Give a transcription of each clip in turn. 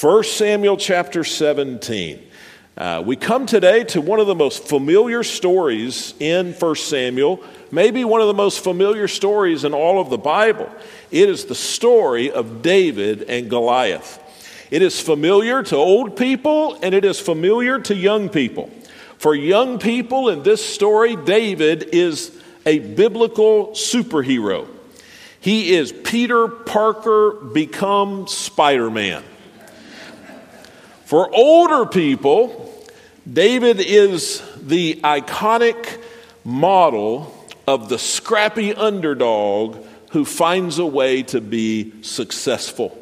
1 Samuel chapter 17. We come today to one of the most familiar stories in 1 Samuel, maybe one of the most familiar stories in all of the Bible. It is the story of David and Goliath. It is familiar to old people, and it is familiar to young people. For young people in this story, David is a biblical superhero. He is Peter Parker become Spider-Man. For older people, David is the iconic model of the scrappy underdog who finds a way to be successful.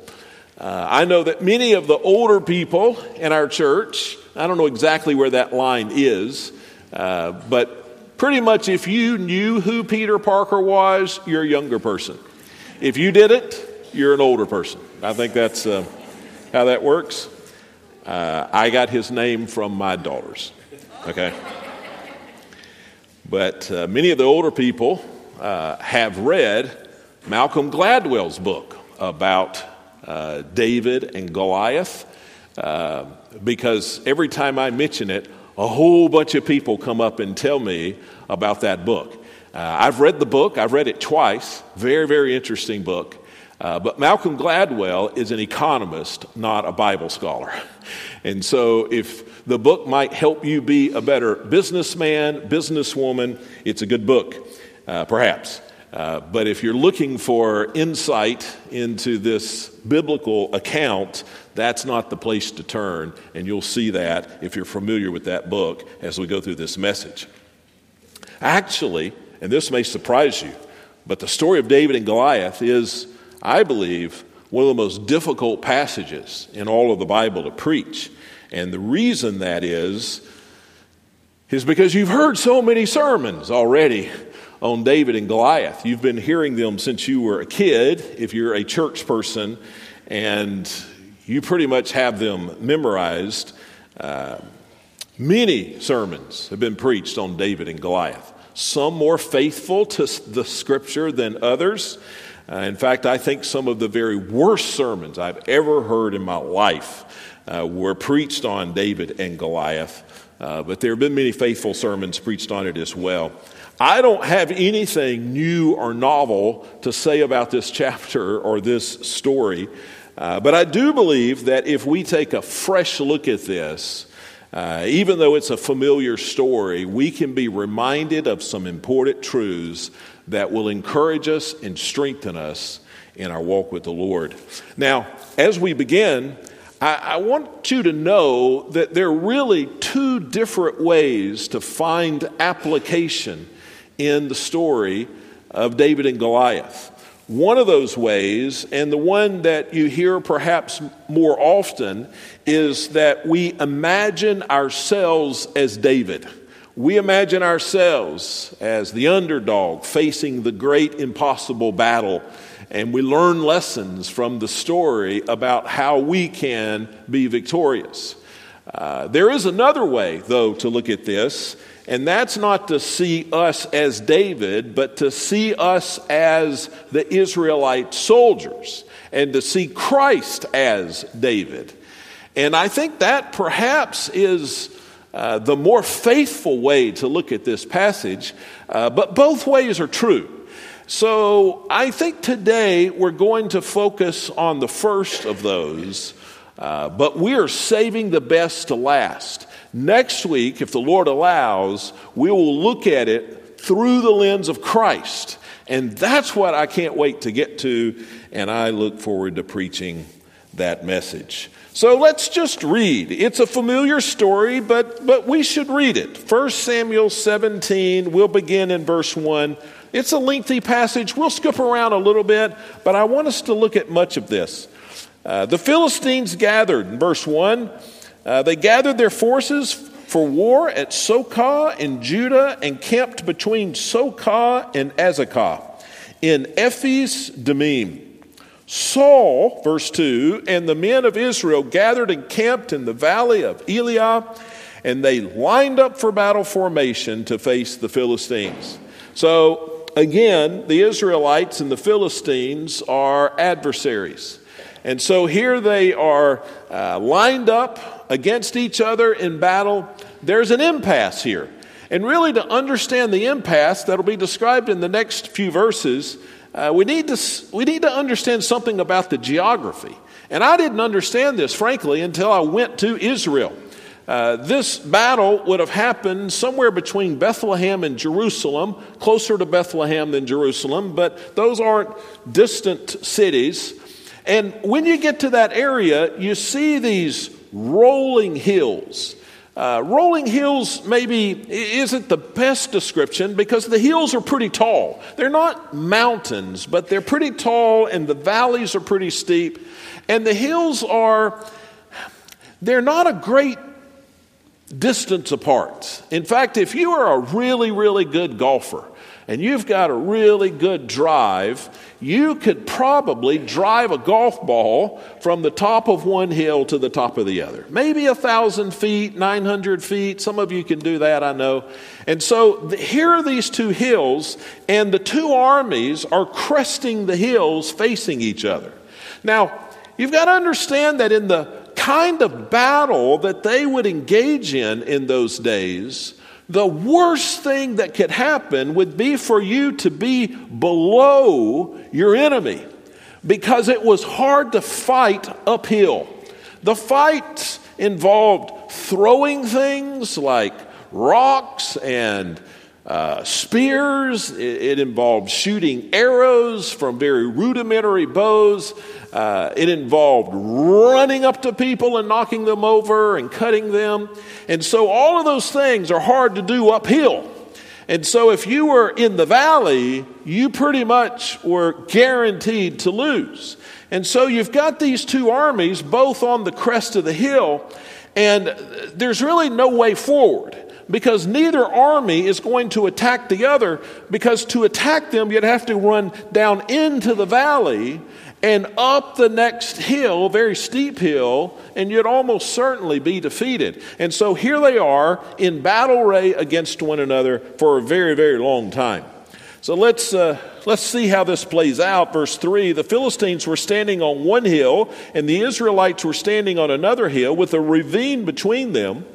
I know that many of the older people in our church, I don't know exactly where that line is, but pretty much if you knew who Peter Parker was, you're a younger person. If you didn't, you're an older person. I think that's how that works. I got his name from my daughters, okay? But many of the older people have read Malcolm Gladwell's book about David and Goliath because every time I mention it, a whole bunch of people come up and tell me about that book. I've read the book. I've read it twice. Very, very interesting book. But Malcolm Gladwell is an economist, not a Bible scholar. And so if the book might help you be a better businessman, businesswoman, it's a good book, perhaps. But if you're looking for insight into this biblical account, that's not the place to turn. And you'll see that if you're familiar with that book as we go through this message. Actually, and this may surprise you, but the story of David and Goliath is, I believe, one of the most difficult passages in all of the Bible to preach. And the reason that is because you've heard so many sermons already on David and Goliath. You've been hearing them since you were a kid, if you're a church person, and you pretty much have them memorized. Many sermons have been preached on David and Goliath, some more faithful to the Scripture than others. In fact, I think some of the very worst sermons I've ever heard in my life were preached on David and Goliath, but there have been many faithful sermons preached on it as well. I don't have anything new or novel to say about this chapter or this story, but I do believe that if we take a fresh look at this, even though it's a familiar story, we can be reminded of some important truths that will encourage us and strengthen us in our walk with the Lord. Now, as we begin, I want you to know that there are really two different ways to find application in the story of David and Goliath. One of those ways, and the one that you hear perhaps more often, is that we imagine ourselves as David. We imagine ourselves as the underdog facing the great impossible battle, and we learn lessons from the story about how we can be victorious. There is another way, though, to look at this, and that's not to see us as David, but to see us as the Israelite soldiers and to see Christ as David. And I think that perhaps is the more faithful way to look at this passage, but both ways are true. So I think today we're going to focus on the first of those, but we are saving the best to last. Next week, if the Lord allows, we will look at it through the lens of Christ. And that's what I can't wait to get to, and I look forward to preaching that message. So let's just read. It's a familiar story, but we should read it. 1 Samuel 17, we'll begin in verse 1. It's a lengthy passage. We'll skip around a little bit, but I want us to look at much of this. The Philistines gathered, in verse 1, they gathered their forces for war at Socah in Judah and camped between Socah and Ezekah in Ephes-Demim. Saul, verse 2, and the men of Israel gathered and camped in the valley of Elah, and they lined up for battle formation to face the Philistines. So, again, the Israelites and the Philistines are adversaries. And so here they are lined up against each other in battle. There's an impasse here. And really, to understand the impasse that will be described in the next few verses, we need to understand something about the geography. And I didn't understand this, frankly, until I went to Israel. This battle would have happened somewhere between Bethlehem and Jerusalem, closer to Bethlehem than Jerusalem, but those aren't distant cities. And when you get to that area, you see these rolling hills. Rolling hills maybe isn't the best description because the hills are pretty tall. They're not mountains, but they're pretty tall and the valleys are pretty steep. And the hills they're not a great distance apart. In fact, if you are a really, really good golfer and you've got a really good drive, you could probably drive a golf ball from the top of one hill to the top of the other. Maybe 1,000 feet, 900 feet. Some of you can do that, I know. And so here are these two hills, and the two armies are cresting the hills facing each other. Now, you've got to understand that in the kind of battle that they would engage in those days, the worst thing that could happen would be for you to be below your enemy, because it was hard to fight uphill. The fight involved throwing things like rocks and spears. It involved shooting arrows from very rudimentary bows. It involved running up to people and knocking them over and cutting them. And so all of those things are hard to do uphill. And so if you were in the valley, you pretty much were guaranteed to lose. And so you've got these two armies both on the crest of the hill, and there's really no way forward, because neither army is going to attack the other, because to attack them, you'd have to run down into the valley and up the next hill, very steep hill, and you'd almost certainly be defeated. And so here they are in battle array against one another for a very, very long time. So let's see how this plays out. Verse 3, the Philistines were standing on one hill, and the Israelites were standing on another hill with a ravine between them.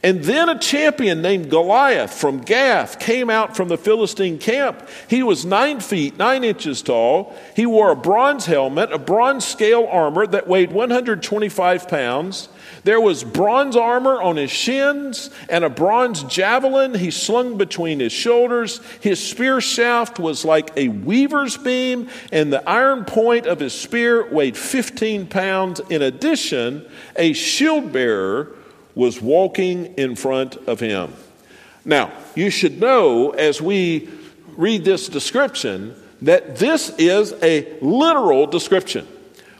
And then a champion named Goliath from Gath came out from the Philistine camp. He was 9 feet, 9 inches tall. He wore a bronze helmet, a bronze scale armor that weighed 125 pounds. There was bronze armor on his shins and a bronze javelin he slung between his shoulders. His spear shaft was like a weaver's beam, and the iron point of his spear weighed 15 pounds. In addition, a shield bearer was walking in front of him. Now, you should know as we read this description that this is a literal description.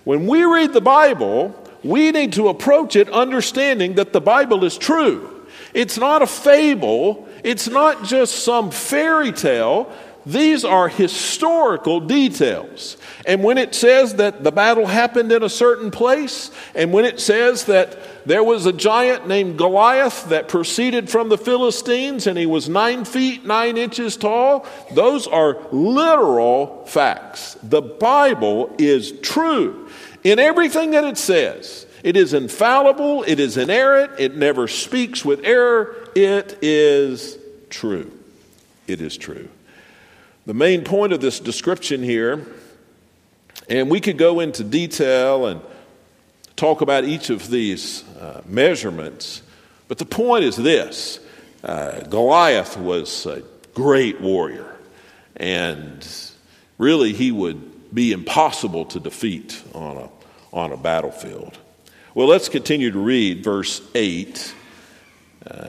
When we read the Bible, we need to approach it understanding that the Bible is true. It's not a fable. It's not just some fairy tale. These are historical details. And when it says that the battle happened in a certain place, and when it says that there was a giant named Goliath that proceeded from the Philistines, and he was 9 feet, 9 inches tall, those are literal facts. The Bible is true in everything that it says. It is infallible. It is inerrant. It never speaks with error. It is true. It is true. The main point of this description here, and we could go into detail and talk about each of these measurements, but the point is this. Goliath was a great warrior, and really he would be impossible to defeat on a battlefield. Well, let's continue to read verse 8.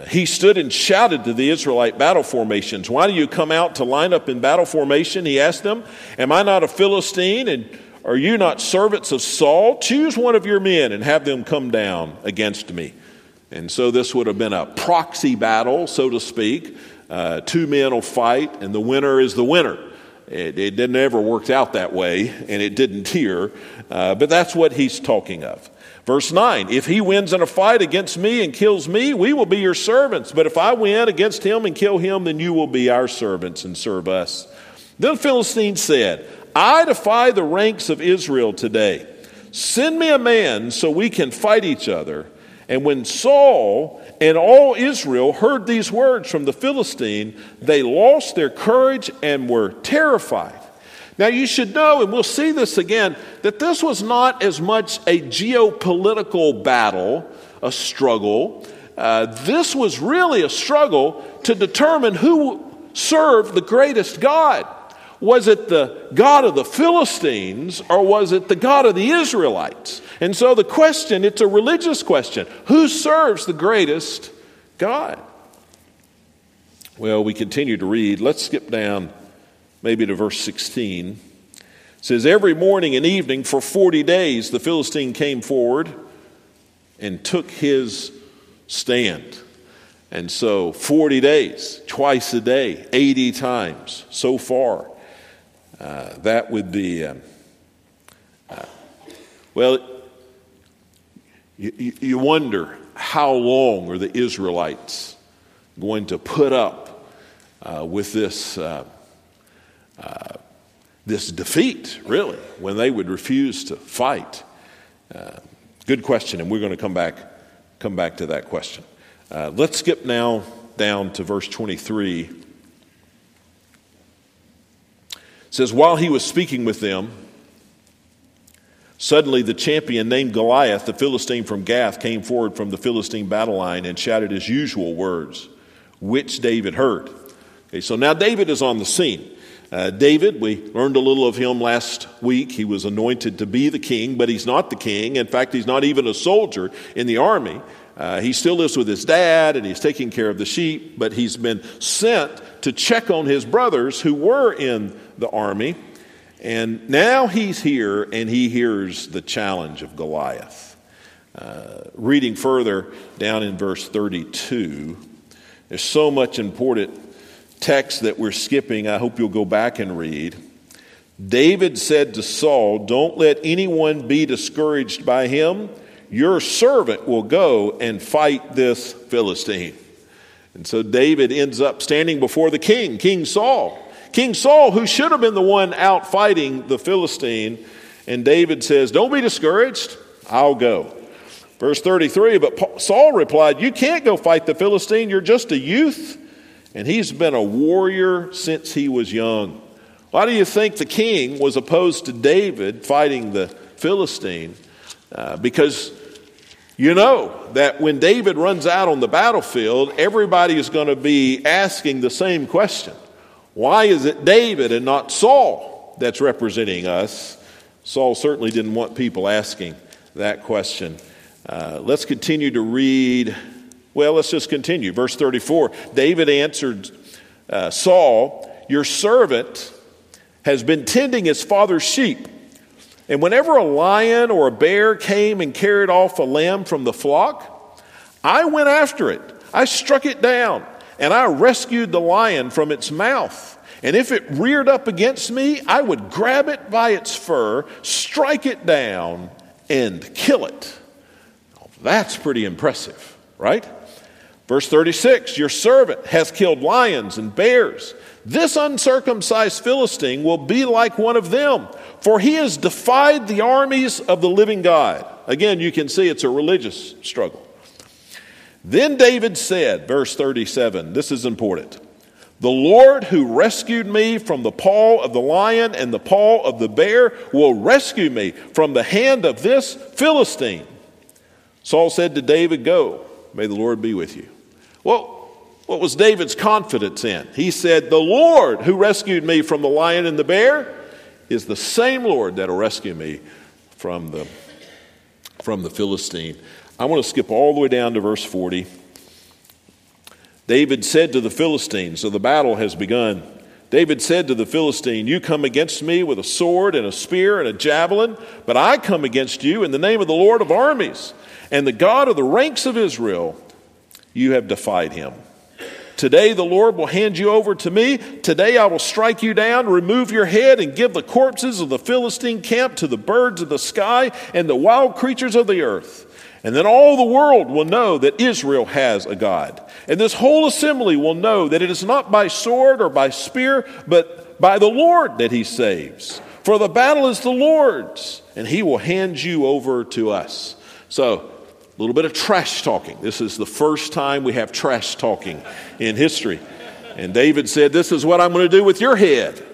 He stood and shouted to the Israelite battle formations, "Why do you come out to line up in battle formation?" He asked them, "Am I not a Philistine, and are you not servants of Saul? Choose one of your men and have them come down against me." And so this would have been a proxy battle, so to speak. Two men will fight, and the winner is the winner. It never worked out that way, and it didn't here, but that's what he's talking of. Verse 9, "If he wins in a fight against me and kills me, we will be your servants. But if I win against him and kill him, then you will be our servants and serve us." Then the Philistines said, "I defy the ranks of Israel today." Send me a man so we can fight each other. And when Saul and all Israel heard these words from the Philistine, they lost their courage and were terrified. Now you should know, and we'll see this again, that this was not as much a geopolitical battle, a struggle. This was really a struggle to determine who served the greatest God. Was it the God of the Philistines or was it the God of the Israelites? And so the question, it's a religious question. Who serves the greatest God? Well, we continue to read. Let's skip down maybe to verse 16. It says, every morning and evening for 40 days the Philistine came forward and took his stand. And so 40 days, twice a day, 80 times so far. That would be, you wonder how long are the Israelites going to put up with this this defeat, really, when they would refuse to fight. Good question, and we're going to come back to that question. Let's skip now down to verse 23. It says, while he was speaking with them, suddenly the champion named Goliath, the Philistine from Gath, came forward from the Philistine battle line and shouted his usual words, which David heard. Okay, so now David is on the scene. David, we learned a little of him last week. He was anointed to be the king, but he's not the king. In fact, he's not even a soldier in the army. He still lives with his dad, and he's taking care of the sheep, but he's been sent to check on his brothers who were in the army. And now he's here, and he hears the challenge of Goliath. Reading further down in verse 32, there's so much important text that we're skipping. I hope you'll go back and read. David said to Saul, don't let anyone be discouraged by him. Your servant will go and fight this Philistine. And so David ends up standing before the king, King Saul. King Saul, who should have been the one out fighting the Philistine. And David says, don't be discouraged, I'll go. Verse 33, but Saul replied, you can't go fight the Philistine, you're just a youth. And he's been a warrior since he was young. Why do you think the king was opposed to David fighting the Philistine? Because you know that when David runs out on the battlefield, everybody is going to be asking the same question. Why is it David and not Saul that's representing us? Saul certainly didn't want people asking that question. Let's continue to read. Well, let's just continue. Verse 34, David answered Saul, your servant has been tending his father's sheep. And whenever a lion or a bear came and carried off a lamb from the flock, I went after it. I struck it down, and I rescued the lion from its mouth. And if it reared up against me, I would grab it by its fur, strike it down, and kill it. Now, that's pretty impressive, right? Verse 36, your servant has killed lions and bears. This uncircumcised Philistine will be like one of them, for he has defied the armies of the living God. Again, you can see it's a religious struggle. Then David said, verse 37, this is important. The Lord who rescued me from the paw of the lion and the paw of the bear will rescue me from the hand of this Philistine. Saul said to David, go, may the Lord be with you. Well, what was David's confidence in? He said, the Lord who rescued me from the lion and the bear is the same Lord that will rescue me from the Philistine. I want to skip all the way down to verse 40. David said to the Philistine, so the battle has begun. David said to the Philistine, you come against me with a sword and a spear and a javelin, but I come against you in the name of the Lord of armies and the God of the ranks of Israel. You have defied him. Today the Lord will hand you over to me. Today I will strike you down, remove your head, and give the corpses of the Philistine camp to the birds of the sky and the wild creatures of the earth. And then all the world will know that Israel has a God. And this whole assembly will know that it is not by sword or by spear, but by the Lord that he saves. For the battle is the Lord's, and he will hand you over to us. So, a little bit of trash talking. This is the first time we have trash talking in history. And David said, this is what I'm going to do with your head.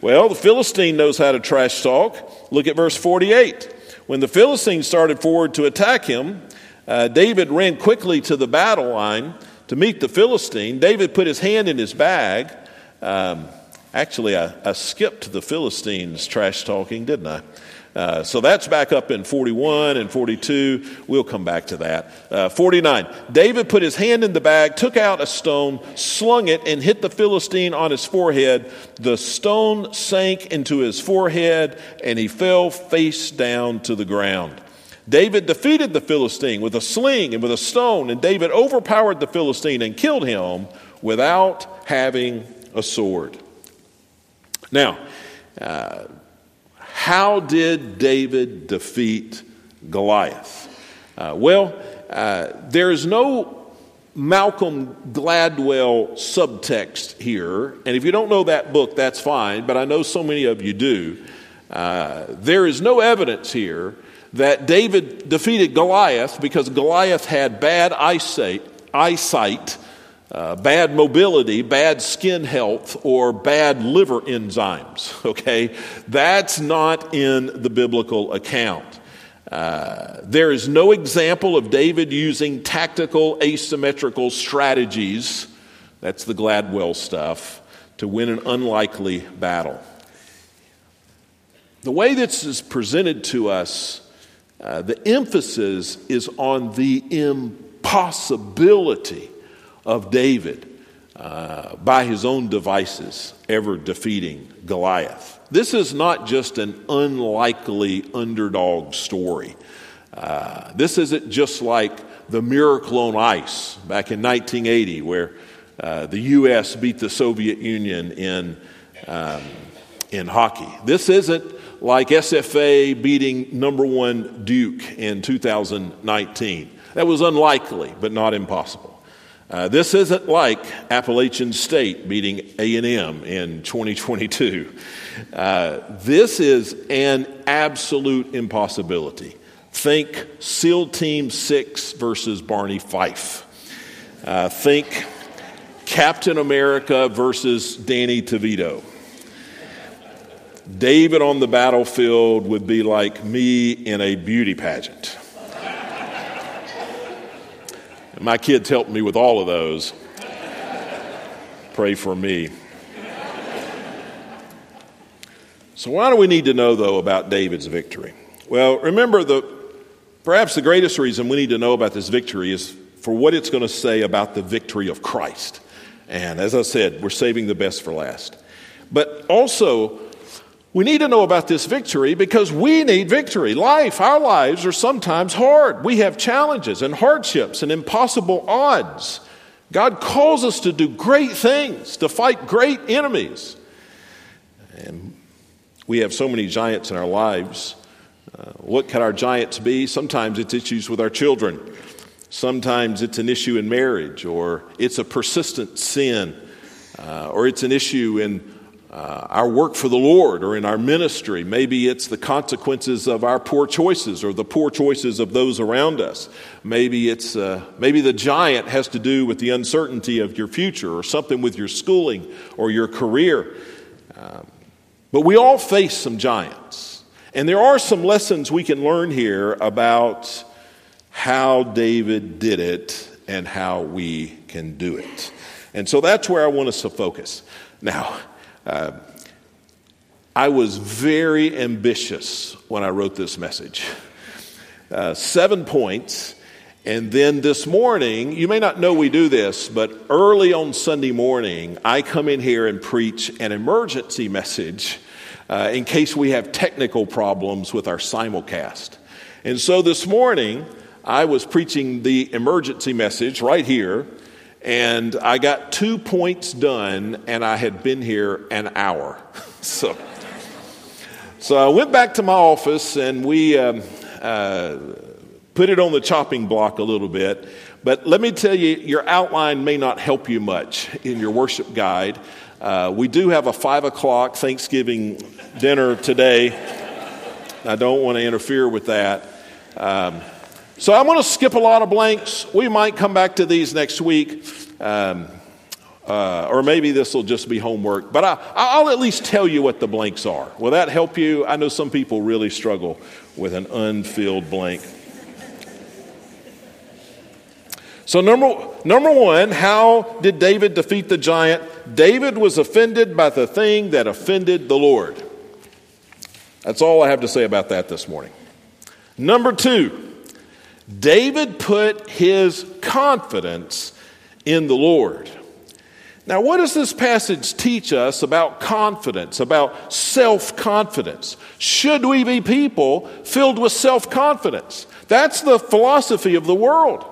Well, the Philistine knows how to trash talk. Look at verse 48. When the Philistine started forward to attack him, David ran quickly to the battle line to meet the Philistine. David put his hand in his bag. Actually, I skipped the Philistines' trash talking, didn't I? So that's back up in 41 and 42. We'll come back to that. 49, David put his hand in the bag, took out a stone, slung it, and hit the Philistine on his forehead. The stone sank into his forehead, and he fell face down to the ground. David defeated the Philistine with a sling and with a stone, and David overpowered the Philistine and killed him without having a sword. Now, how did David defeat Goliath? There is no Malcolm Gladwell subtext here. And if you don't know that book, that's fine. But I know so many of you do. There is no evidence here that David defeated Goliath because Goliath had bad eyesight, bad mobility, bad skin health, or bad liver enzymes, okay? That's not in the biblical account. There is no example of David using tactical asymmetrical strategies, that's the Gladwell stuff, to win an unlikely battle. The way this is presented to us, the emphasis is on the impossibility of David by his own devices ever defeating Goliath. This is not just an unlikely underdog story. This isn't just like the Miracle on Ice back in 1980 where the U.S. beat the Soviet Union in hockey. This isn't like SFA beating #1 Duke in 2019. That was unlikely, but not impossible. This isn't like Appalachian State beating A&M in 2022. This is an absolute impossibility. Think SEAL Team 6 versus Barney Fife. Think Captain America versus Danny DeVito. David on the battlefield would be like me in a beauty pageant. My kids helped me with all of those. Pray for me. So why do we need to know, though, about David's victory? Well, remember, perhaps the greatest reason we need to know about this victory is for what it's going to say about the victory of Christ. And as I said, we're saving the best for last. But also, we need to know about this victory because we need victory. Our lives are sometimes hard. We have challenges and hardships and impossible odds. God calls us to do great things, to fight great enemies. And we have so many giants in our lives. What can our giants be? Sometimes it's issues with our children. Sometimes it's an issue in marriage, or it's a persistent sin, or it's an issue in our work for the Lord or in our ministry. Maybe it's the consequences of our poor choices or the poor choices of those around us. Maybe it's maybe the giant has to do with the uncertainty of your future or something with your schooling or your career. But we all face some giants. And there are some lessons we can learn here about how David did it and how we can do it. And so that's where I want us to focus. Now, I was very ambitious when I wrote this message. 7 points. And then this morning, you may not know we do this, but early on Sunday morning, I come in here and preach an emergency message in case we have technical problems with our simulcast. And so this morning, I was preaching the emergency message right here. And I got 2 points done, and I had been here an hour. So I went back to my office, and we put it on the chopping block a little bit. But let me tell you, your outline may not help you much in your worship guide. We do have a 5 o'clock Thanksgiving dinner today. I don't want to interfere with that. So I'm going to skip a lot of blanks. We might come back to these next week. Or maybe this will just be homework. But I'll at least tell you what the blanks are. Will that help you? I know some people really struggle with an unfilled blank. So number one, how did David defeat the giant? David was offended by the thing that offended the Lord. That's all I have to say about that this morning. Number two, David put his confidence in the Lord. Now, what does this passage teach us about confidence, about self-confidence? Should we be people filled with self-confidence? That's the philosophy of the world.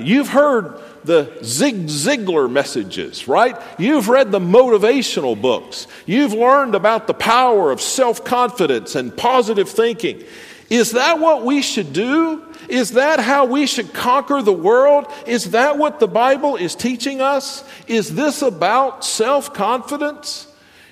You've heard the Zig Ziglar messages, right? You've read the motivational books. You've learned about the power of self-confidence and positive thinking. Is that what we should do? Is that how we should conquer the world? Is that what the Bible is teaching us? Is this about self-confidence?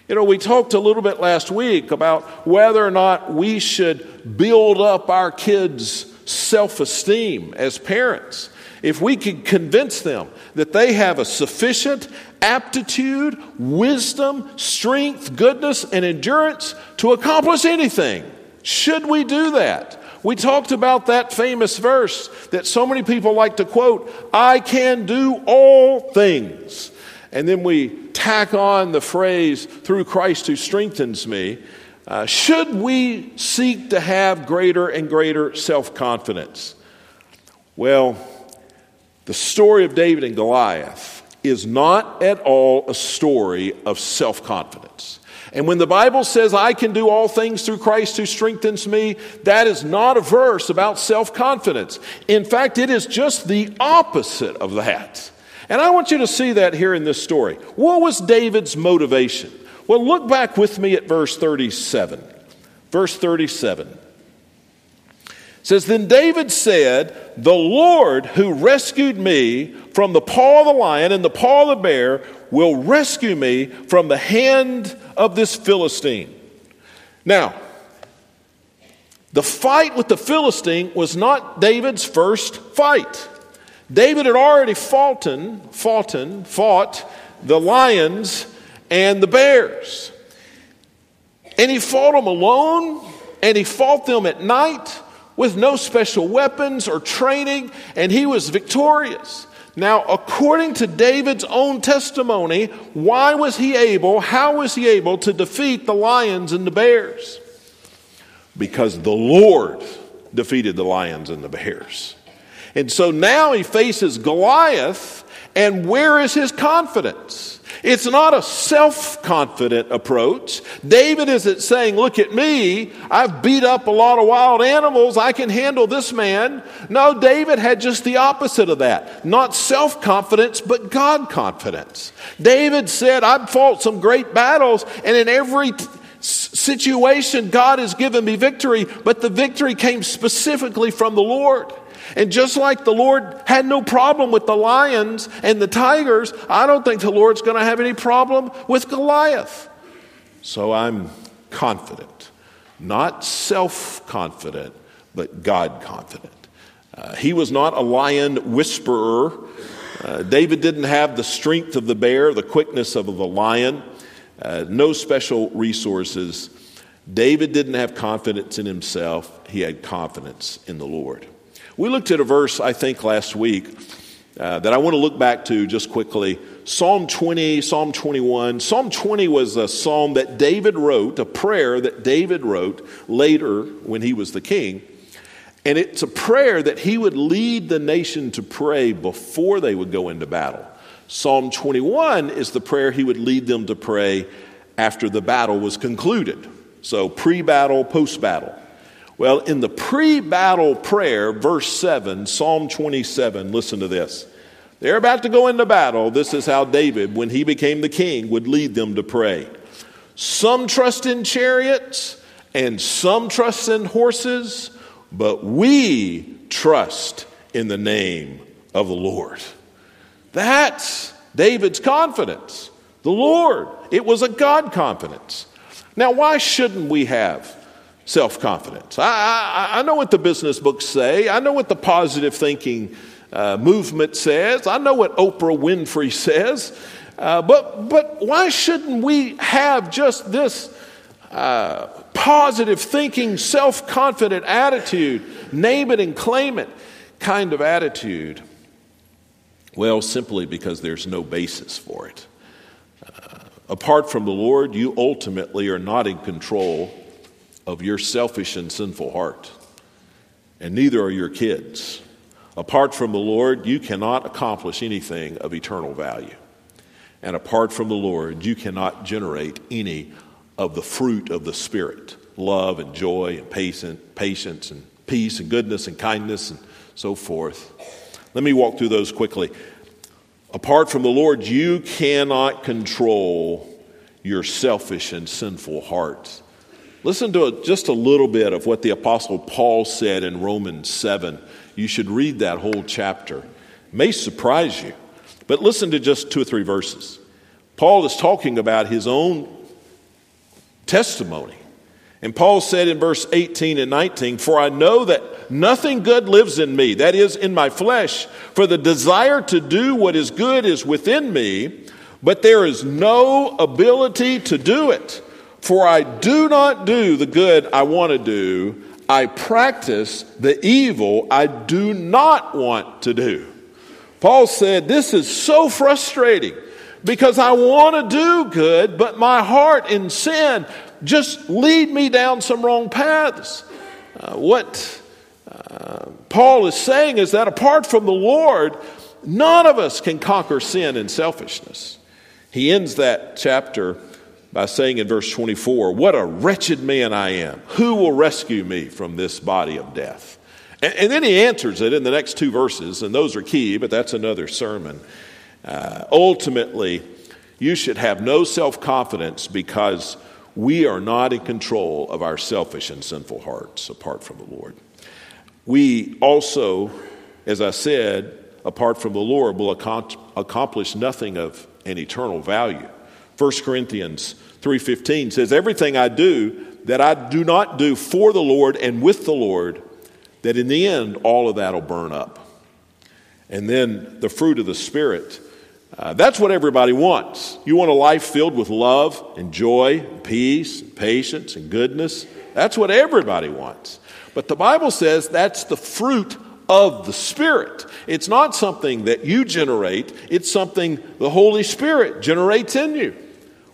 You know, we talked a little bit last week about whether or not we should build up our kids' self-esteem as parents. If we could convince them that they have a sufficient aptitude, wisdom, strength, goodness, and endurance to accomplish anything, should we do that? We talked about that famous verse that so many people like to quote, "I can do all things." And then we tack on the phrase, "through Christ who strengthens me." Should we seek to have greater and greater self-confidence? Well, the story of David and Goliath is not at all a story of self-confidence. And when the Bible says, "I can do all things through Christ who strengthens me," that is not a verse about self-confidence. In fact, it is just the opposite of that. And I want you to see that here in this story. What was David's motivation? Well, look back with me at verse 37. Verse 37. It says, "Then David said, 'The Lord who rescued me from the paw of the lion and the paw of the bear will rescue me from the hand of this Philistine.'" Now, the fight with the Philistine was not David's first fight. David had already fought the lions and the bears. And he fought them alone, and he fought them at night with no special weapons or training, and he was victorious. Now, according to David's own testimony, how was he able to defeat the lions and the bears? Because the Lord defeated the lions and the bears. And so now he faces Goliath, and where is his confidence? It's not a self-confident approach. David isn't saying, "Look at me, I've beat up a lot of wild animals, I can handle this man." No, David had just the opposite of that. Not self-confidence, but God confidence. David said, "I've fought some great battles, and in every situation God has given me victory, but the victory came specifically from the Lord." And just like the Lord had no problem with the lions and the tigers, I don't think the Lord's going to have any problem with Goliath. So I'm confident, not self-confident, but God-confident. He was not a lion whisperer. David didn't have the strength of the bear, the quickness of the lion, no special resources. David didn't have confidence in himself. He had confidence in the Lord. We looked at a verse, I think, last week that I want to look back to just quickly. Psalm 20, Psalm 21. Psalm 20 was a psalm that David wrote, a prayer that David wrote later when he was the king. And it's a prayer that he would lead the nation to pray before they would go into battle. Psalm 21 is the prayer he would lead them to pray after the battle was concluded. So pre-battle, post-battle. Well, in the pre-battle prayer, verse 7, Psalm 27, listen to this. They're about to go into battle. This is how David, when he became the king, would lead them to pray. "Some trust in chariots and some trust in horses, but we trust in the name of the Lord. That's David's confidence. The Lord. It was a God confidence. Now, why shouldn't we have self-confidence? I know what the business books say. I know what the positive thinking movement says. I know what Oprah Winfrey says. But why shouldn't we have just this positive thinking, self-confident attitude, name it and claim it kind of attitude? Well, simply because there's no basis for it. Apart from the Lord, you ultimately are not in control of your selfish and sinful heart, and neither are your kids. Apart from the Lord, you cannot accomplish anything of eternal value. And apart from the Lord, you cannot generate any of the fruit of the Spirit, love and joy and patience and peace and goodness and kindness and so forth. Let me walk through those quickly. Apart from the Lord, you cannot control your selfish and sinful heart. Listen to just a little bit of what the Apostle Paul said in Romans 7. You should read that whole chapter. It may surprise you, but listen to just 2 or 3 verses. Paul is talking about his own testimony. And Paul said in verse 18 and 19, "For I know that nothing good lives in me, that is, in my flesh. For the desire to do what is good is within me, but there is no ability to do it. For I do not do the good I want to do. I practice the evil I do not want to do." Paul said, this is so frustrating because I want to do good, but my heart in sin just lead me down some wrong paths. What Paul is saying is that apart from the Lord, none of us can conquer sin and selfishness. He ends that chapter by saying in verse 24, "What a wretched man I am. Who will rescue me from this body of death?" And then he answers it in the next 2 verses, and those are key, but that's another sermon. Ultimately, you should have no self-confidence because we are not in control of our selfish and sinful hearts apart from the Lord. We also, as I said, apart from the Lord, will accomplish nothing of an eternal value. 1 Corinthians 3:15 says, "Everything I do, that I do not do for the Lord and with the Lord, that in the end all of that will burn up." And then the fruit of the Spirit. That's what everybody wants. You want a life filled with love and joy, and peace, and patience, and goodness. That's what everybody wants. But the Bible says that's the fruit of the Spirit. It's not something that you generate. It's something the Holy Spirit generates in you.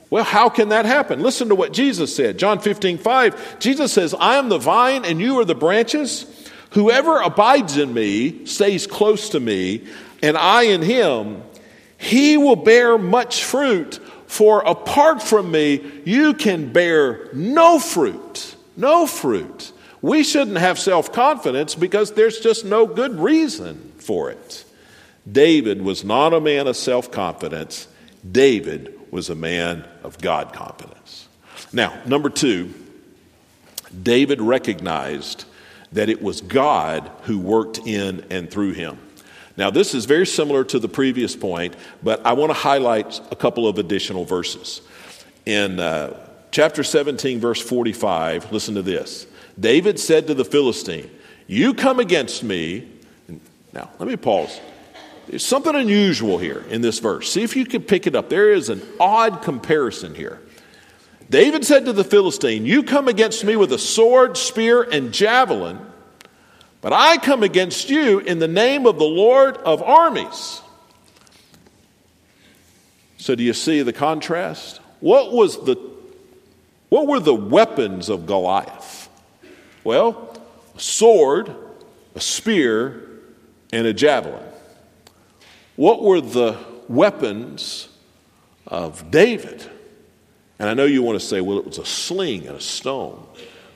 Well, how can that happen? Listen to what Jesus said. John 15:5. Jesus says, "I am the vine and you are the branches. Whoever abides in me stays close to me, and I in him. He will bear much fruit, for apart from me, you can bear no fruit." No fruit. We shouldn't have self-confidence because there's just no good reason for it. David was not a man of self-confidence. David was a man of God confidence. Now, number 2, David recognized that it was God who worked in and through him. Now, this is very similar to the previous point, but I want to highlight a couple of additional verses. In chapter 17, verse 45, listen to this. David said to the Philistine, "You come against me." Now, let me pause. There's something unusual here in this verse. See if you can pick it up. There is an odd comparison here. David said to the Philistine, "You come against me with a sword, spear, and javelin, but I come against you in the name of the Lord of armies." So do you see the contrast? What were the weapons of Goliath? Well, a sword, a spear, and a javelin. What were the weapons of David? And I know you want to say, well, it was a sling and a stone.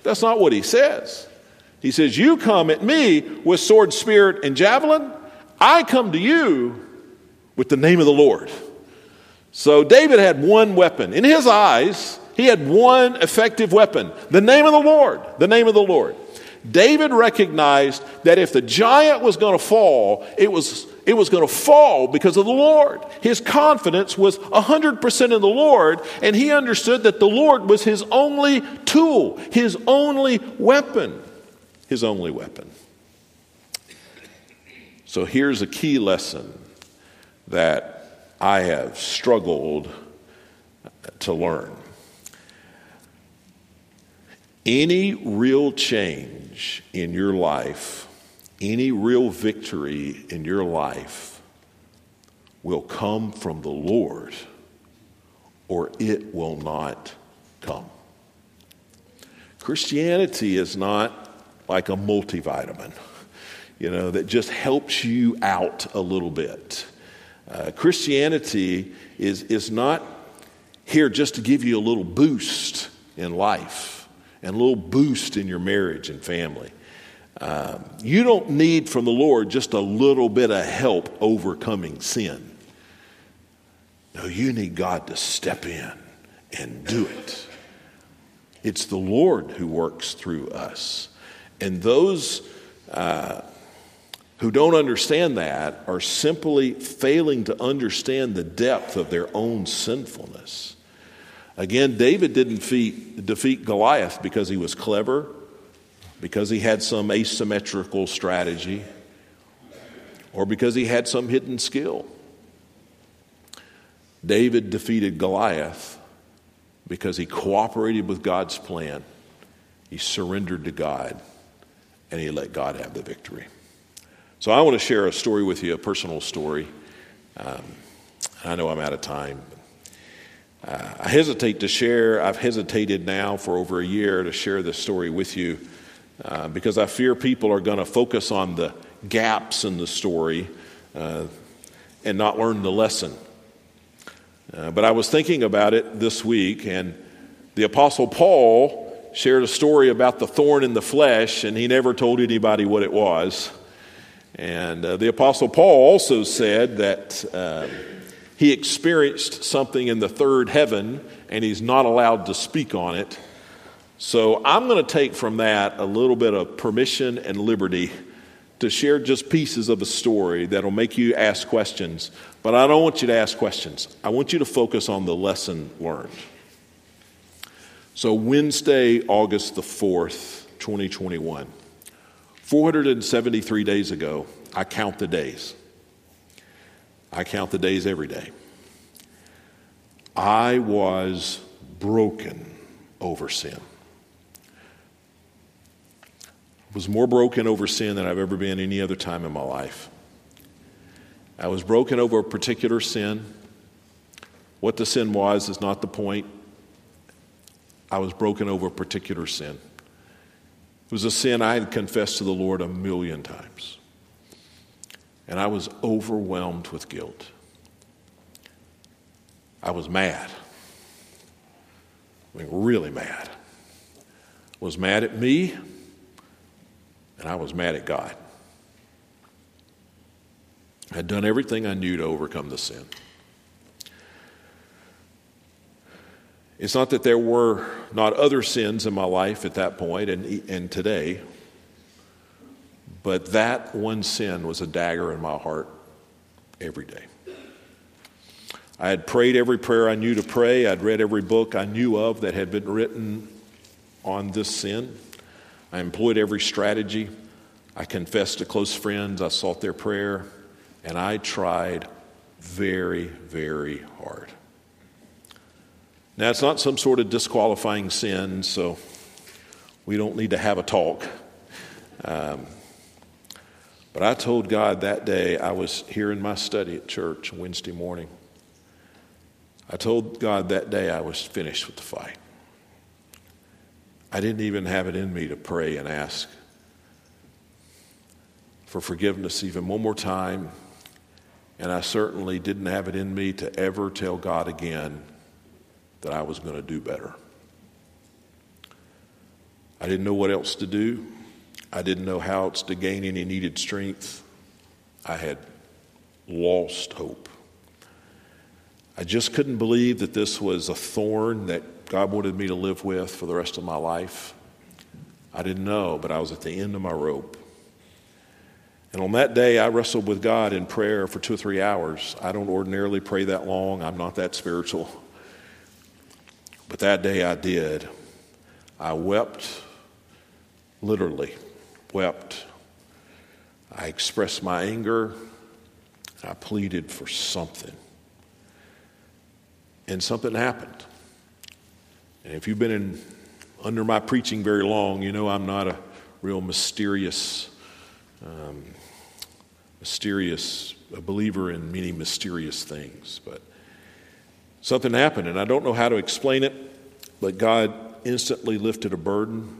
That's not what he says. He says, "You come at me with sword, spear, and javelin. I come to you with the name of the Lord." So David had one weapon. In his eyes, he had one effective weapon, the name of the Lord, the name of the Lord. David recognized that if the giant was going to fall, it was going to fall because of the Lord. His confidence was 100% in the Lord, and he understood that the Lord was his only tool, his only weapon, his only weapon. So here's a key lesson that I have struggled to learn. Any real change in your life, any real victory in your life will come from the Lord, or it will not come. Christianity is not like a multivitamin, that just helps you out a little bit. Christianity is not here just to give you a little boost in life and a little boost in your marriage and family. You don't need from the Lord just a little bit of help overcoming sin. No, you need God to step in and do it. It's the Lord who works through us. And those who don't understand that are simply failing to understand the depth of their own sinfulness. Again, David didn't defeat Goliath because he was clever, because he had some asymmetrical strategy, or because he had some hidden skill. David defeated Goliath because he cooperated with God's plan, he surrendered to God, and he let God have the victory. So I want to share a story with you, a personal story. I know I'm out of time. I hesitate to share. I've hesitated now for over a year to share this story with you because I fear people are going to focus on the gaps in the story and not learn the lesson. But I was thinking about it this week, and the Apostle Paul shared a story about the thorn in the flesh, and he never told anybody what it was. And the Apostle Paul also said that he experienced something in the third heaven, and he's not allowed to speak on it. So I'm going to take from that a little bit of permission and liberty to share just pieces of a story that'll make you ask questions. But I don't want you to ask questions. I want you to focus on the lesson learned. So Wednesday, August the 4th, 2021, 473 days ago, I count the days. I count the days every day. I was broken over sin. I was more broken over sin than I've ever been any other time in my life. I was broken over a particular sin. What the sin was is not the point. I was broken over a particular sin. It was a sin I had confessed to the Lord 1,000,000 times. And I was overwhelmed with guilt. I was mad. I mean, really mad. I was mad at me, and I was mad at God. I had done everything I knew to overcome the sin. It's not that there were not other sins in my life at that point and today, but that one sin was a dagger in my heart every day. I had prayed every prayer I knew to pray. I'd read every book I knew of that had been written on this sin. I employed every strategy. I confessed to close friends. I sought their prayer. And I tried very, very hard. Now, it's not some sort of disqualifying sin, so we don't need to have a talk. But I told God that day, I was here in my study at church Wednesday morning. I told God that day I was finished with the fight. I didn't even have it in me to pray and ask for forgiveness even one more time. And I certainly didn't have it in me to ever tell God again that I was going to do better. I didn't know what else to do. I didn't know how else to gain any needed strength. I had lost hope. I just couldn't believe that this was a thorn that God wanted me to live with for the rest of my life. I didn't know, but I was at the end of my rope. And on that day, I wrestled with God in prayer for 2 or 3 hours. I don't ordinarily pray that long. I'm not that spiritual. But that day I did. I wept, literally wept. I expressed my anger. I pleaded for something. And something happened. And if you've been under my preaching very long, you know I'm not a real mysterious believer in many mysterious things. But something happened, and I don't know how to explain it, but God instantly lifted a burden.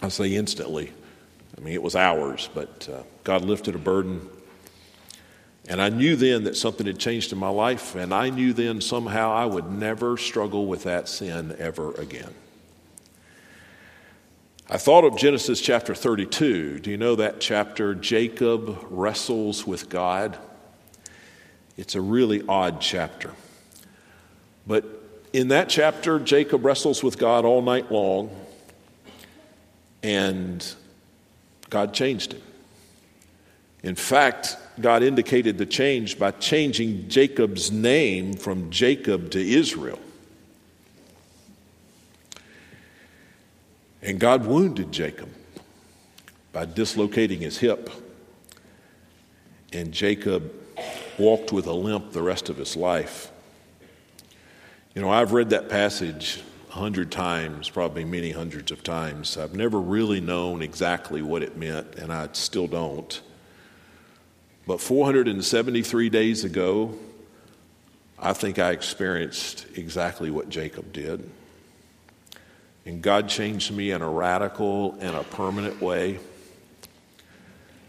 I say instantly. I mean, it was hours, but God lifted a burden. And I knew then that something had changed in my life, and I knew then somehow I would never struggle with that sin ever again. I thought of Genesis chapter 32. Do you know that chapter? Jacob wrestles with God. It's a really odd chapter. But in that chapter, Jacob wrestles with God all night long, and God changed him. In fact, God indicated the change by changing Jacob's name from Jacob to Israel. And God wounded Jacob by dislocating his hip. And Jacob walked with a limp the rest of his life. You know, I've read that passage 100 times, probably many hundreds of times. I've never really known exactly what it meant, and I still don't. But 473 days ago, I think I experienced exactly what Jacob did. And God changed me in a radical and a permanent way.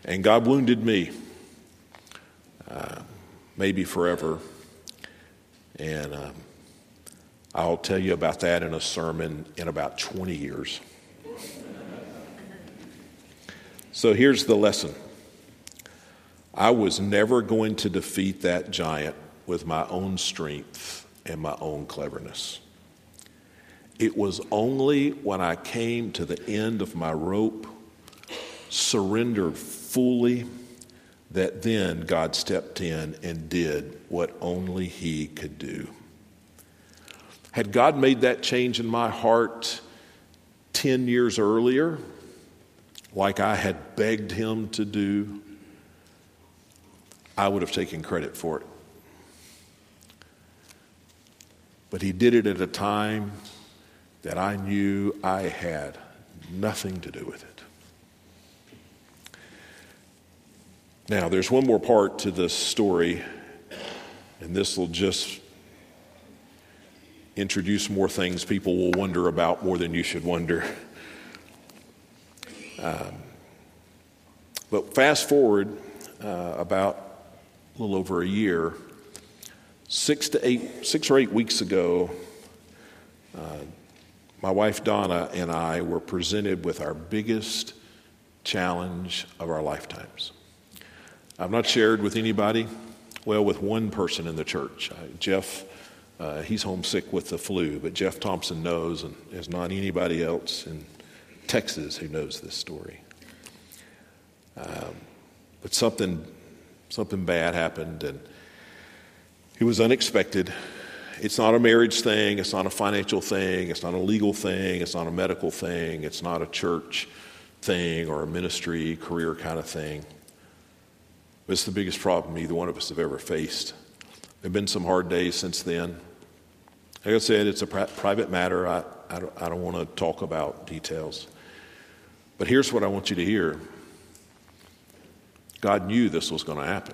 And God wounded me, maybe forever. And I'll tell you about that in a sermon in about 20 years. So here's the lesson. I was never going to defeat that giant with my own strength and my own cleverness. It was only when I came to the end of my rope, surrendered fully, that then God stepped in and did what only He could do. Had God made that change in my heart 10 years earlier, like I had begged Him to do, I would have taken credit for it. But He did it at a time that I knew I had nothing to do with it. Now, there's one more part to this story, and this will just introduce more things people will wonder about more than you should wonder. But fast forward about a little over a year, 6 or 8 weeks ago, my wife Donna and I were presented with our biggest challenge of our lifetimes. I've not shared with anybody, well, with one person in the church. Jeff, he's homesick with the flu, but Jeff Thompson knows, and there's not anybody else in Texas who knows this story. But something bad happened, and it was unexpected. It's not a marriage thing, it's not a financial thing, it's not a legal thing, it's not a medical thing, it's not a church thing or a ministry career kind of thing. But it's the biggest problem either one of us have ever faced. There have been some hard days since then. Like I said, it's a private matter. I don't want to talk about details. But here's what I want you to hear. God knew this was going to happen.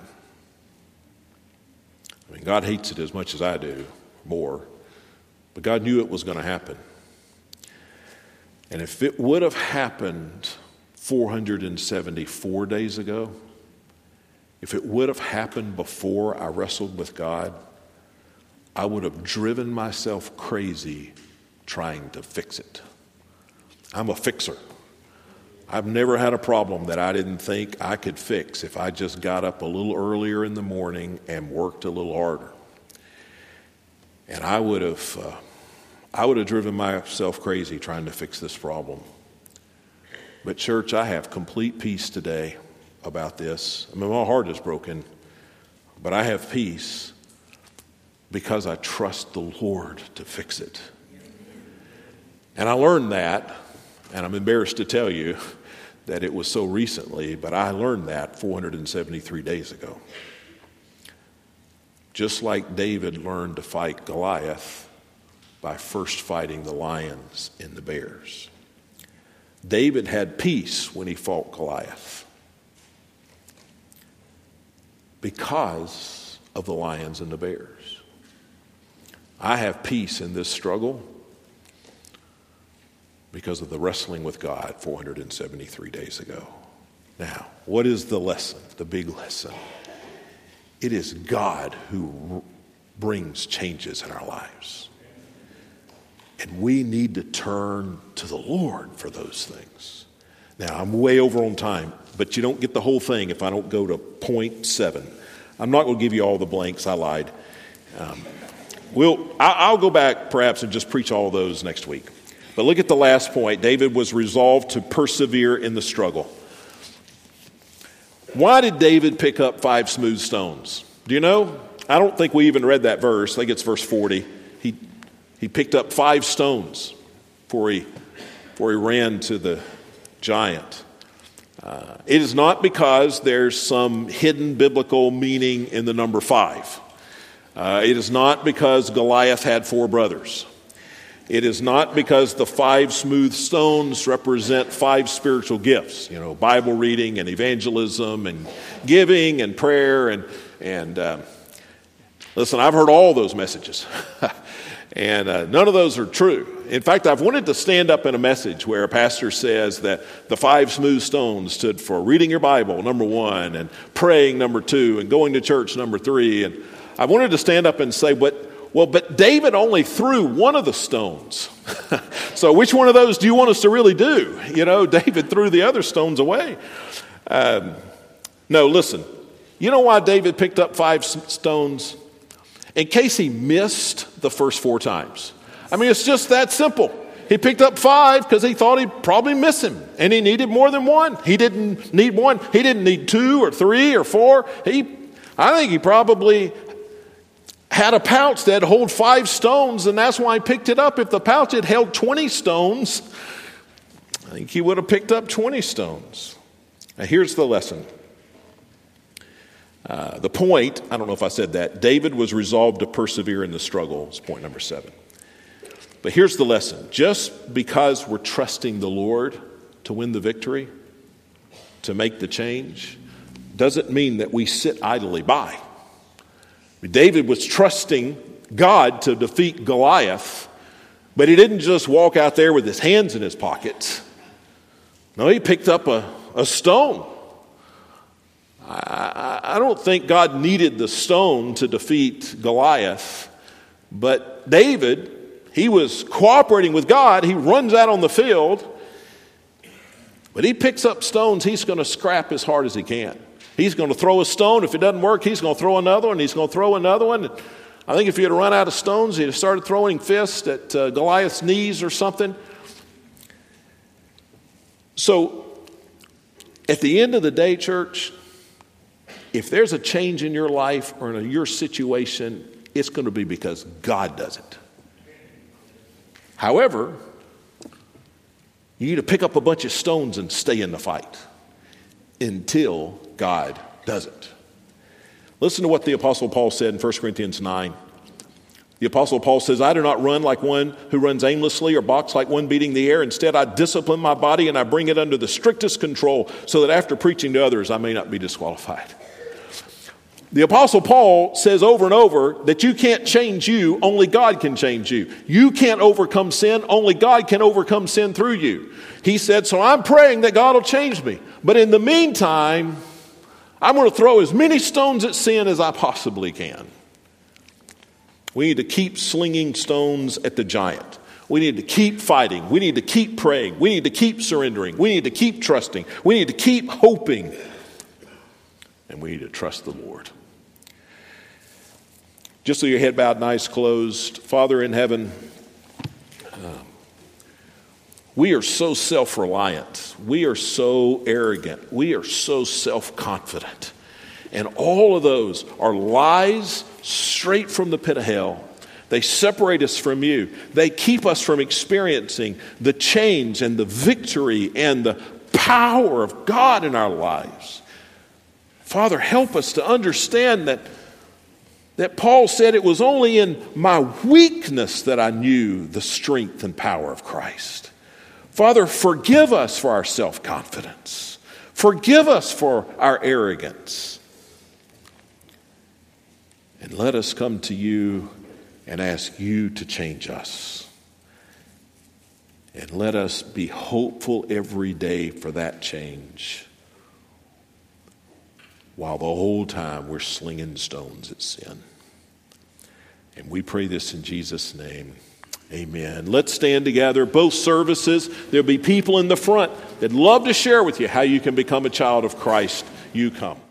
I mean, God hates it as much as I do. More, but God knew it was going to happen. And if it would have happened 474 days ago, if it would have happened before I wrestled with God, I would have driven myself crazy trying to fix it. I'm a fixer. I've never had a problem that I didn't think I could fix if I just got up a little earlier in the morning and worked a little harder. And I would have driven myself crazy trying to fix this problem. But church, I have complete peace today about this. I mean, my heart is broken, but I have peace because I trust the Lord to fix it. And I learned that, and I'm embarrassed to tell you that it was so recently, but I learned that 473 days ago. Just like David learned to fight Goliath by first fighting the lions and the bears. David had peace when he fought Goliath because of the lions and the bears. I have peace in this struggle because of the wrestling with God 473 days ago. Now, what is the lesson, the big lesson? It is God who brings changes in our lives. And we need to turn to the Lord for those things. Now, I'm way over on time, but you don't get the whole thing if I don't go to point 7. I'm not going to give you all the blanks. I lied. I'll go back perhaps and just preach all those next week. But look at the last point. David was resolved to persevere in the struggle. Why did David pick up 5 smooth stones? Do you know? I don't think we even read that verse. I think it's verse 40. He picked up 5 stones before he ran to the giant. It is not because there's some hidden biblical meaning in the number 5. It is not because Goliath had 4 brothers. It is not because the 5 smooth stones represent 5 spiritual gifts, you know, Bible reading and evangelism and giving and prayer. And listen, I've heard all those messages, and none of those are true. In fact, I've wanted to stand up in a message where a pastor says that the 5 smooth stones stood for reading your Bible, number 1, and praying, number 2, and going to church, number 3. And I wanted to stand up and say, but David only threw one of the stones. So which one of those do you want us to really do? You know, David threw the other stones away. No, listen. You know why David picked up 5 stones? In case he missed the first 4 times. I mean, it's just that simple. He picked up 5 because he thought he'd probably miss him. And he needed more than 1. He didn't need 1. He didn't need 2 or 3 or 4. I think he probably had a pouch that held 5 stones, and that's why I picked it up. If the pouch had held 20 stones, I think he would have picked up 20 stones. Now, here's the lesson. The point, I don't know if I said that, David was resolved to persevere in the struggle. It's point number 7. But here's the lesson. Just because we're trusting the Lord to win the victory, to make the change, doesn't mean that we sit idly by. David was trusting God to defeat Goliath, but he didn't just walk out there with his hands in his pockets. No, he picked up a stone. I don't think God needed the stone to defeat Goliath, but David, he was cooperating with God. He runs out on the field, but he picks up stones he's going to scrap as hard as he can. He's going to throw a stone. If it doesn't work, he's going to throw another one. He's going to throw another one. I think if he had run out of stones, he'd have started throwing fists at Goliath's knees or something. So at the end of the day, church, if there's a change in your life or in your situation, it's going to be because God does it. However, you need to pick up a bunch of stones and stay in the fight until God doesn't. Listen to what the Apostle Paul said in 1 Corinthians 9. The Apostle Paul says, I do not run like one who runs aimlessly or box like one beating the air. Instead, I discipline my body and I bring it under the strictest control so that after preaching to others, I may not be disqualified. The Apostle Paul says over and over that you can't change you, only God can change you. You can't overcome sin, only God can overcome sin through you. He said, so I'm praying that God will change me. But in the meantime, I'm going to throw as many stones at sin as I possibly can. We need to keep slinging stones at the giant. We need to keep fighting. We need to keep praying. We need to keep surrendering. We need to keep trusting. We need to keep hoping. And we need to trust the Lord. Just so your head bowed and eyes closed, Father in heaven, We are so self-reliant. We are so arrogant. We are so self-confident. And all of those are lies straight from the pit of hell. They separate us from you. They keep us from experiencing the change and the victory and the power of God in our lives. Father, help us to understand that Paul said, it was only in my weakness that I knew the strength and power of Christ. Father, forgive us for our self-confidence. Forgive us for our arrogance. And let us come to you and ask you to change us. And let us be hopeful every day for that change, while the whole time we're slinging stones at sin. And we pray this in Jesus' name. Amen. Let's stand together. Both services, there'll be people in the front that love to share with you how you can become a child of Christ. You come.